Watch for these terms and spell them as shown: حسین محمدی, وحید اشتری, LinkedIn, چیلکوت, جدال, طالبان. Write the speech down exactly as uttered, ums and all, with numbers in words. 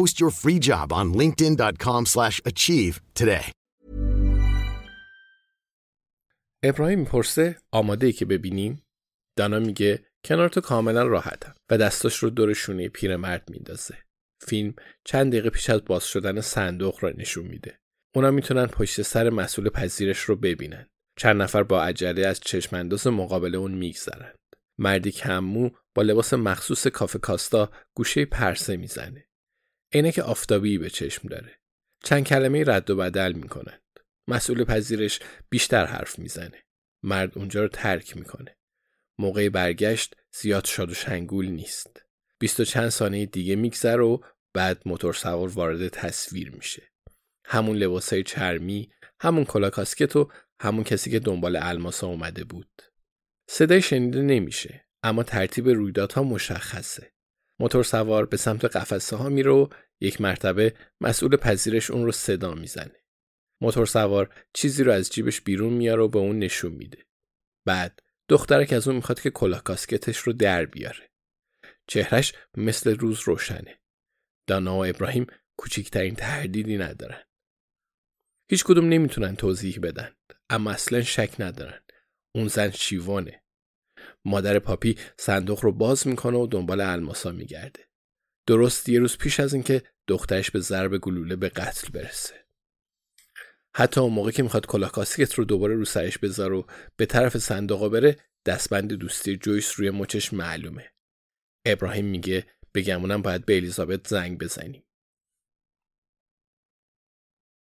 Post your free job on linkedin dot com slash achieve today. ابراهیم پرسه آماده ای که ببینیم؟ دانا میگه کنار تو کاملا راحتم و دستاش رو دور شونه پیرمرد میندازه. فیلم چند دقیقه پیش از باز شدن صندوق را نشون میده. اونا میتونن پشت سر مسئول پذیرش رو ببینن. چند نفر با عجله از چشم انداز مقابل اون میگذرن. مردی کم‌مو با لباس مخصوص کافه کاستا گوشه پرسه میزنه. عینک آفتابی به چشم داره. چند کلمه رد و بدل میکنند. مسئول پذیرش بیشتر حرف میزنه. مرد اونجا رو ترک میکنه. موقع برگشت زیاد شاد و شنگول نیست. بیست و چند ثانیه دیگه میگذره و بعد موتورسوار وارد تصویر میشه. همون لباسای چرمی، همون کلاه کاسکت و همون کسی که دنبال الماسا اومده بود. صدای شنیده نمیشه، اما ترتیب رویدادها مشخصه. موتور سوار به سمت قفسه ها میره و یک مرتبه مسئول پذیرش اون رو صدا میزنه. موتور سوار چیزی رو از جیبش بیرون میاره و به اون نشون میده. بعد دخترک از اون میخواد که کلاه کاسکتش رو در بیاره. چهرش مثل روز روشنه. دانا و ابراهیم کوچکترین تردیدی ندارن. هیچ کدوم نمیتونن توضیح بدن، اما اصلا شک ندارن. اون زن شیوانه. مادر پاپی صندوق رو باز میکنه و دنبال الماسا میگرده. درست یه روز پیش از اینکه دخترش به ضرب گلوله به قتل برسه. حتی اون موقع که میخواد کلاه کاسکت رو دوباره رو سرش بذاره و به طرف صندوقا بره، دستبند دوستی جویس روی مچش معلومه. ابراهیم میگه بگمونم باید به الیزابت زنگ بزنیم.